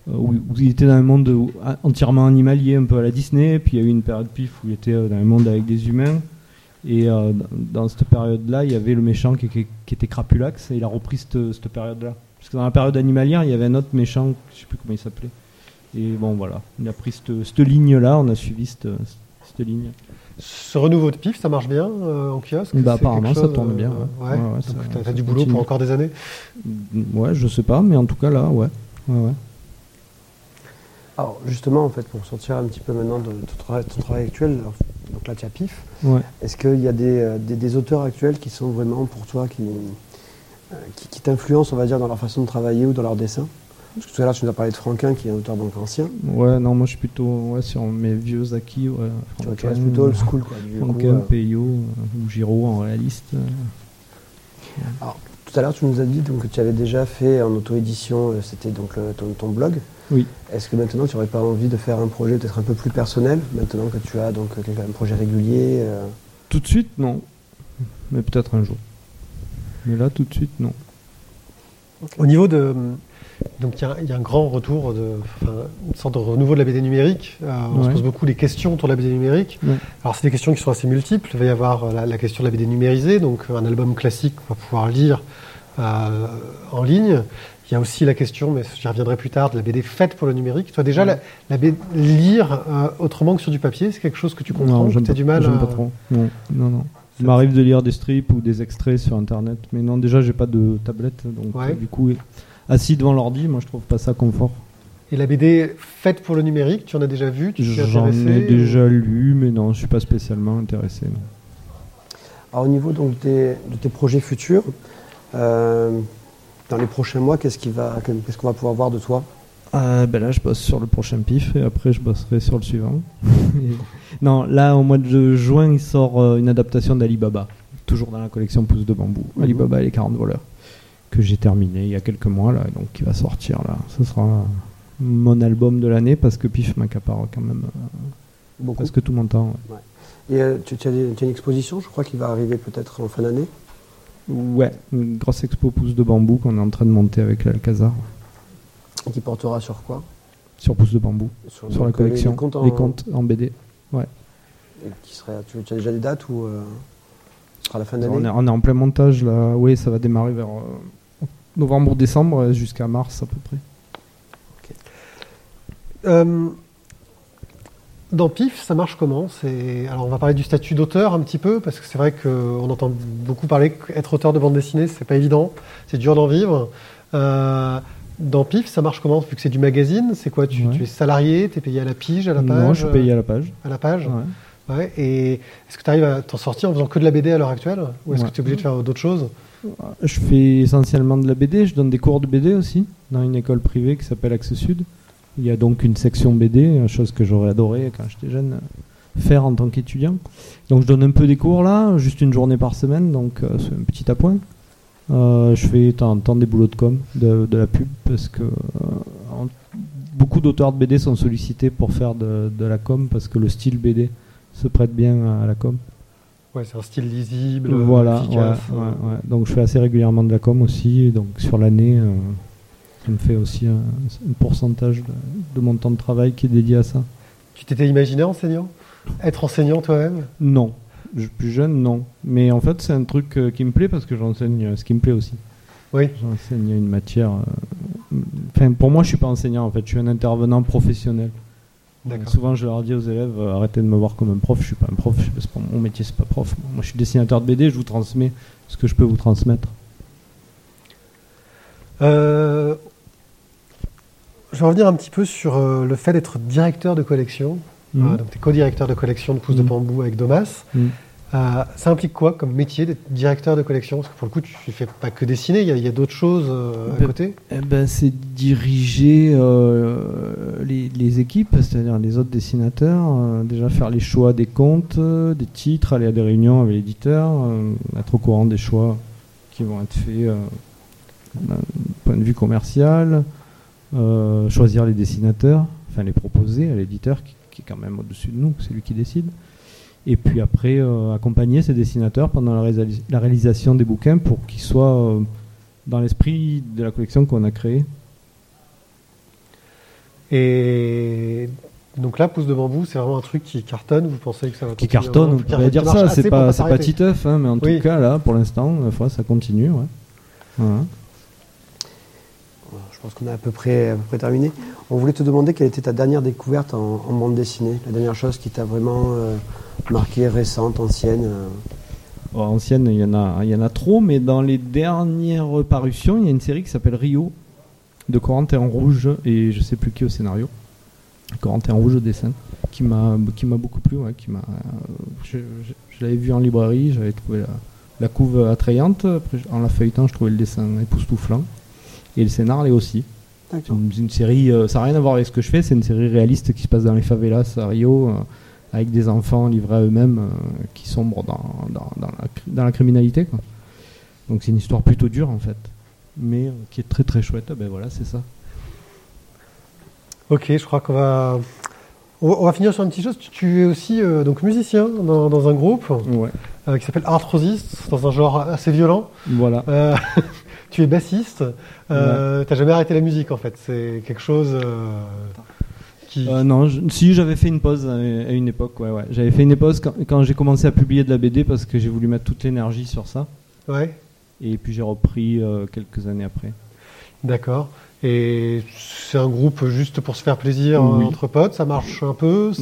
où il était dans un monde entièrement animalier, un peu à la Disney, puis il y a eu une période Pif où il était dans un monde avec des humains. Et dans cette période-là, il y avait le méchant qui était Crapulax, et il a repris cette période-là. Parce que dans la période animalière, il y avait un autre méchant, je ne sais plus comment il s'appelait. Et bon, voilà, il a pris cette ligne-là, on a suivi cette ligne. Ce renouveau de Pif, ça marche bien en kiosque? Bah, apparemment, ça tourne bien. T'as du boulot pour encore des années? Ouais, je sais pas, mais en tout cas, là, ouais. Alors justement, en fait, pour sortir un petit peu maintenant de ton travail actuel, donc là tu as Pif, est-ce qu'il y a des auteurs actuels qui sont vraiment pour toi, qui t'influencent, on va dire, dans leur façon de travailler ou dans leur dessin? Parce que tout à l'heure tu nous as parlé de Franquin, qui est un auteur donc ancien. Ouais, non, moi je suis plutôt sur mes vieux acquis, Franquin. Tu restes plutôt old school, quoi. Franquin, Peyo ou Giraud en réaliste. Alors, tout à l'heure tu nous as dit donc, que tu avais déjà fait en auto-édition, c'était donc ton blog. Oui. Est-ce que maintenant tu n'aurais pas envie de faire un projet peut-être un peu plus personnel, maintenant que tu as donc un projet régulier? Tout de suite, non. Mais peut-être un jour. Mais là, tout de suite, non. Okay. Au niveau de... Donc il y a un grand retour, une sorte de renouveau de la BD numérique. On se pose beaucoup des questions autour de la BD numérique. Ouais. Alors c'est des questions qui sont assez multiples. Il va y avoir la question de la BD numérisée, donc un album classique qu'on va pouvoir lire en ligne. Il y a aussi la question, mais j'y reviendrai plus tard, de la BD faite pour le numérique. Toi, déjà, la BD, lire autrement que sur du papier, c'est quelque chose que tu comprends? Non, j'aime du mal. J'aime pas trop. Non. Il m'arrive de lire des strips ou des extraits sur Internet. Mais non, déjà, j'ai pas de tablette. Donc, du coup, assis devant l'ordi, moi, je trouve pas ça confort. Et la BD faite pour le numérique, tu en as déjà vu? J'en ai déjà lu, mais non, je suis pas spécialement intéressé. Non. Alors, au niveau donc, de tes projets futurs, dans les prochains mois, qu'est-ce qu'on va pouvoir voir de toi? Ben là, je bosse sur le prochain Pif et après, je bosserai sur le suivant. Non, là, au mois de juin, il sort une adaptation d'Ali Baba, toujours dans la collection Pouss' de Bambou. Mmh. Ali Baba et les 40 voleurs, que j'ai terminé il y a quelques mois, là, donc qui va sortir. Là. Ce sera mon album de l'année parce que Pif m'accapare quand même. Beaucoup. Parce que tout mon temps. Ouais. Ouais. Et tu as une exposition, je crois, qui va arriver peut-être en fin d'année. Ouais, une grosse expo Pouss' de Bambou qu'on est en train de monter avec l'Alcazar. Et qui portera sur quoi ? Sur Pouss' de Bambou, sur la collection, les contes en BD. Ouais. Et qui serait, tu as déjà des dates ou ce sera la fin d'année ? On est en plein montage là, oui, ça va démarrer vers novembre-décembre jusqu'à mars à peu près. Okay. Dans Pif, ça marche comment ? Alors on va parler du statut d'auteur un petit peu, parce que c'est vrai qu'on entend beaucoup parler qu'être auteur de bande dessinée, c'est pas évident, c'est dur d'en vivre. Dans Pif, ça marche comment ? Vu que c'est du magazine, c'est quoi ? Tu es salarié, tu es payé à la pige, à la page ? Non, je suis payé à la page. À la page, ouais. Ouais. Et est-ce que tu arrives à t'en sortir en faisant que de la BD à l'heure actuelle ? Ou est-ce que tu es obligé de faire d'autres choses ? Je fais essentiellement de la BD, je donne des cours de BD aussi, dans une école privée qui s'appelle Axe Sud. Il y a donc une section BD, chose que j'aurais adoré quand j'étais jeune faire en tant qu'étudiant. Donc je donne un peu des cours là, juste une journée par semaine, donc c'est un petit appoint. Je fais tant des boulots de com, de la pub, parce que beaucoup d'auteurs de BD sont sollicités pour faire de la com, parce que le style BD se prête bien à la com. Ouais, c'est un style lisible, voilà, efficace. Ouais, ouais. Donc je fais assez régulièrement de la com aussi, et donc sur l'année, ça me fait aussi un pourcentage de mon temps de travail qui est dédié à ça. Tu t'étais imaginé enseignant ? Être enseignant toi-même ? Non. Plus jeune, non. Mais en fait, c'est un truc qui me plaît parce que j'enseigne ce qui me plaît aussi. Oui. J'enseigne une matière... Enfin, pour moi, je ne suis pas enseignant, en fait. Je suis un intervenant professionnel. D'accord. Donc, souvent, je leur dis aux élèves, arrêtez de me voir comme un prof. Je ne suis pas un prof. Mon métier, ce n'est pas prof. Moi, je suis dessinateur de BD. Je vous transmets ce que je peux vous transmettre. Je vais revenir un petit peu sur le fait d'être directeur de collection. Donc, tu es co-directeur de collection de Pouss' de Bambou avec Domas. Ça implique quoi comme métier d'être directeur de collection ? Parce que pour le coup, tu ne fais pas que dessiner, il y a d'autres choses à côté. C'est diriger les équipes, c'est-à-dire les autres dessinateurs. Déjà faire les choix des comptes, des titres, aller à des réunions avec l'éditeur, être au courant des choix qui vont être faits d'un point de vue commercial, choisir les dessinateurs, enfin les proposer à l'éditeur qui est quand même au-dessus de nous, c'est lui qui décide. Et puis après, accompagner ces dessinateurs pendant la réalisation des bouquins pour qu'ils soient dans l'esprit de la collection qu'on a créée. Et donc là, Pouss' de Bambou, c'est vraiment un truc qui cartonne, vous pensez que ça va continuer ? Qui cartonne, on pourrait dire ça, c'est pas Titeuf, hein, mais en tout cas, là, pour l'instant, ça continue. Ouais. Voilà. Je pense qu'on a à peu près terminé. On voulait te demander quelle était ta dernière découverte en bande dessinée, la dernière chose qui t'a vraiment marquée, récente, ancienne. Ancienne, il y en a trop, mais dans les dernières parutions, il y a une série qui s'appelle Rio, de Corentin Rouge, et je ne sais plus qui au scénario, Corentin Rouge au dessin, qui m'a beaucoup plu. Ouais, je l'avais vu en librairie, j'avais trouvé la couve attrayante, après, en la feuilletant, je trouvais le dessin époustouflant. Et le scénar l'est aussi. D'accord. Une série, ça n'a rien à voir avec ce que je fais, c'est une série réaliste qui se passe dans les favelas à Rio, avec des enfants livrés à eux-mêmes qui sombrent dans la criminalité, quoi. Donc c'est une histoire plutôt dure en fait, mais qui est très très chouette. Ah, ben voilà, c'est ça. Ok, je crois qu'on va... On va finir sur une petite chose. Tu es aussi donc musicien dans un groupe qui s'appelle Arthrosist, dans un genre assez violent. Voilà. Tu es bassiste. T'as jamais arrêté la musique en fait. C'est quelque chose qui... non, si j'avais fait une pause à une époque. Ouais. J'avais fait une pause quand j'ai commencé à publier de la BD parce que j'ai voulu mettre toute l'énergie sur ça. Ouais. Et puis j'ai repris quelques années après. D'accord. Et c'est un groupe juste pour se faire plaisir entre potes, ça marche un peu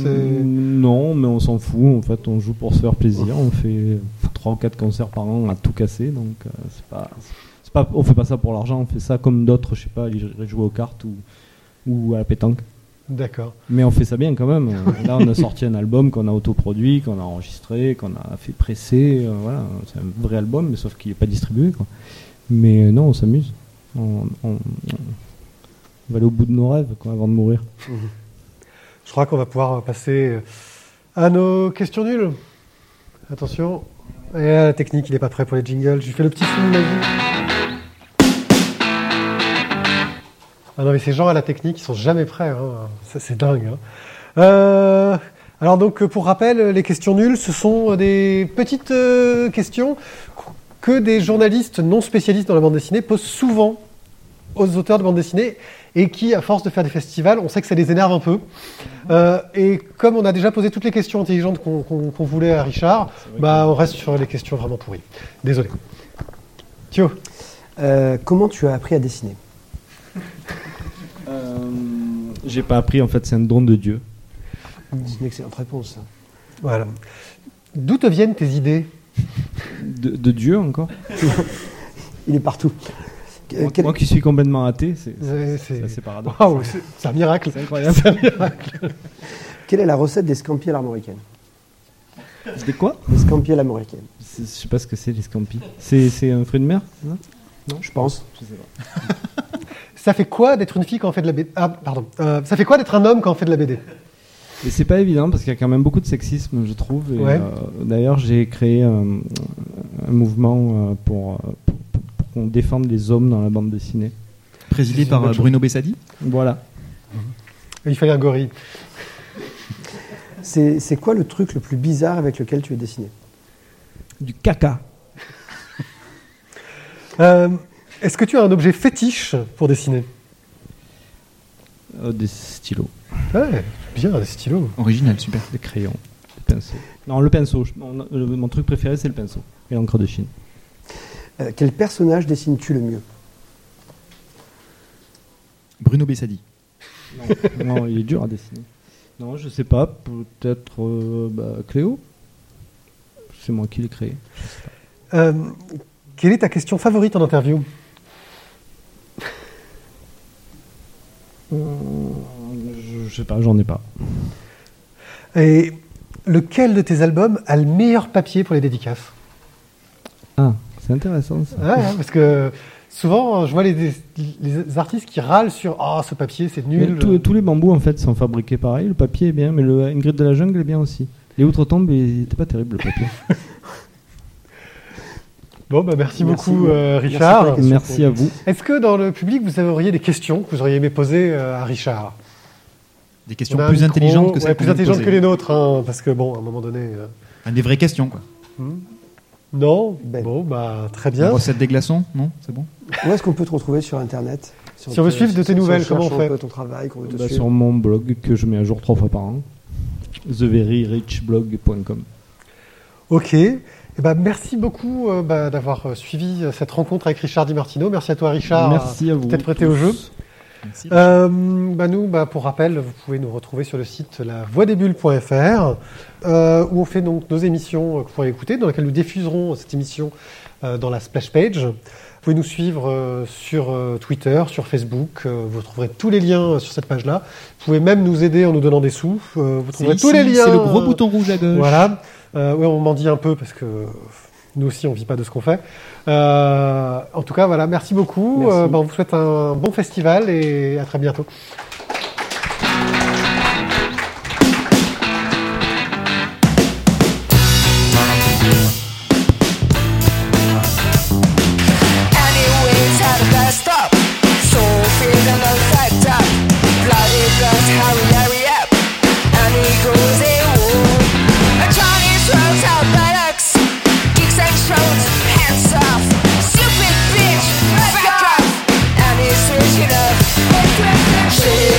Non, mais on s'en fout, en fait, on joue pour se faire plaisir, on fait 3 ou 4 concerts par an à tout casser, donc c'est pas, on fait pas ça pour l'argent, on fait ça comme d'autres, je sais pas, aller jouer aux cartes ou à la pétanque. D'accord. Mais on fait ça bien quand même, là on a sorti un album qu'on a autoproduit, qu'on a enregistré, qu'on a fait presser, voilà, c'est un vrai album, mais sauf qu'il est pas distribué, quoi. Mais non, on s'amuse. On on va aller au bout de nos rêves quoi, avant de mourir. Je crois qu'on va pouvoir passer à nos questions nulles. Attention. Et la technique, il n'est pas prêt pour les jingles. Je lui fais le petit signe magique. Ah non, mais ces gens à la technique, ils sont jamais prêts. Hein. Ça, c'est dingue. Hein. Alors donc, pour rappel, les questions nulles, ce sont des petites questions que des journalistes non spécialistes dans la bande dessinée posent souvent aux auteurs de bande dessinée et qui, à force de faire des festivals, on sait que ça les énerve un peu. Et comme on a déjà posé toutes les questions intelligentes qu'on voulait à Richard, bah, on reste sur les questions vraiment pourries. Désolé. Thio. Comment tu as appris à dessiner ? J'ai pas appris, en fait, c'est un don de Dieu. C'est une excellente réponse, ça. Voilà. D'où te viennent tes idées ? De Dieu, encore ? Il est partout. Moi qui suis complètement athée, c'est assez paradoxal. Wow, c'est un miracle. C'est incroyable. C'est un miracle. Quelle est la recette des scampi à l'armoricaine ? Des quoi ? Des scampi à l'armoricaine. Je ne sais pas ce que c'est, les scampi. C'est un fruit de mer ? Non, je pense. Je sais pas. Ça fait quoi d'être une fille quand on fait de la BD ? Ah, pardon. Ça fait quoi d'être un homme quand on fait de la BD ? Et c'est pas évident parce qu'il y a quand même beaucoup de sexisme, je trouve. Et, ouais. D'ailleurs, j'ai créé un mouvement pour qu'on défende les hommes dans la bande dessinée. Présidé par Bruno Bessadi. Voilà. Il fallait un gorille. C'est quoi le truc le plus bizarre avec lequel tu es dessiné ? Du caca. Est-ce que tu as un objet fétiche pour dessiner ? Des stylos. Ouais, bien, des stylos. Original, super. Des crayons, des pinceaux. Non, le pinceau. Mon truc préféré, c'est le pinceau et l'encre de Chine. Quel personnage dessines-tu le mieux ? Bruno Bessadi. Non, il est dur à dessiner. Non, je sais pas. Peut-être Cléo. C'est moi qui l'ai créé. Quelle est ta question favorite en interview ? Je sais pas, j'en ai pas. Et lequel de tes albums a le meilleur papier pour les dédicaces ? Ah, c'est intéressant ça. Ouais, parce que souvent, je vois les artistes qui râlent sur « Ah, oh, ce papier, c'est nul ». Tous les bambous, en fait, sont fabriqués pareil. Le papier est bien, mais le Ingrid de la jungle est bien aussi. Les Outre-Tombe, il n'était pas terrible, le papier. Bon, bah merci beaucoup, Richard. Merci à vous. Est-ce que dans le public, vous auriez des questions que vous auriez aimé poser à Richard ? Des questions plus intelligentes que celles qu'on vient de poser. Que les nôtres, hein, parce que, bon, à un moment donné... Des vraies questions, quoi. Non ? Ben. Bon, bah, très bien. Une recette des glaçons ? Non ? C'est bon ? Où est-ce qu'on peut te retrouver sur Internet ? Si on veut suivre de tes nouvelles, comment on fait ? Ton travail, sur mon blog, que je mets à jour 3 fois par an. TheVeryRichBlog.com. Ok. Eh ben, merci beaucoup d'avoir suivi cette rencontre avec Richard Di Martino. Merci à toi, Richard. Merci à vous. T'être prêté au jeu. Merci. Pour rappel, vous pouvez nous retrouver sur le site lavoidesbulles.fr où on fait donc nos émissions que vous pourrez écouter, dans lesquelles nous diffuserons cette émission dans la Splash Page. Vous pouvez nous suivre sur Twitter, sur Facebook. Vous trouverez tous les liens sur cette page-là. Vous pouvez même nous aider en nous donnant des sous. Vous trouverez tous les liens. C'est le gros bouton rouge à gauche. Voilà. On m'en dit un peu parce que nous aussi on vit pas de ce qu'on fait. En tout cas, voilà, merci beaucoup. Merci. On vous souhaite un bon festival et à très bientôt. Yeah.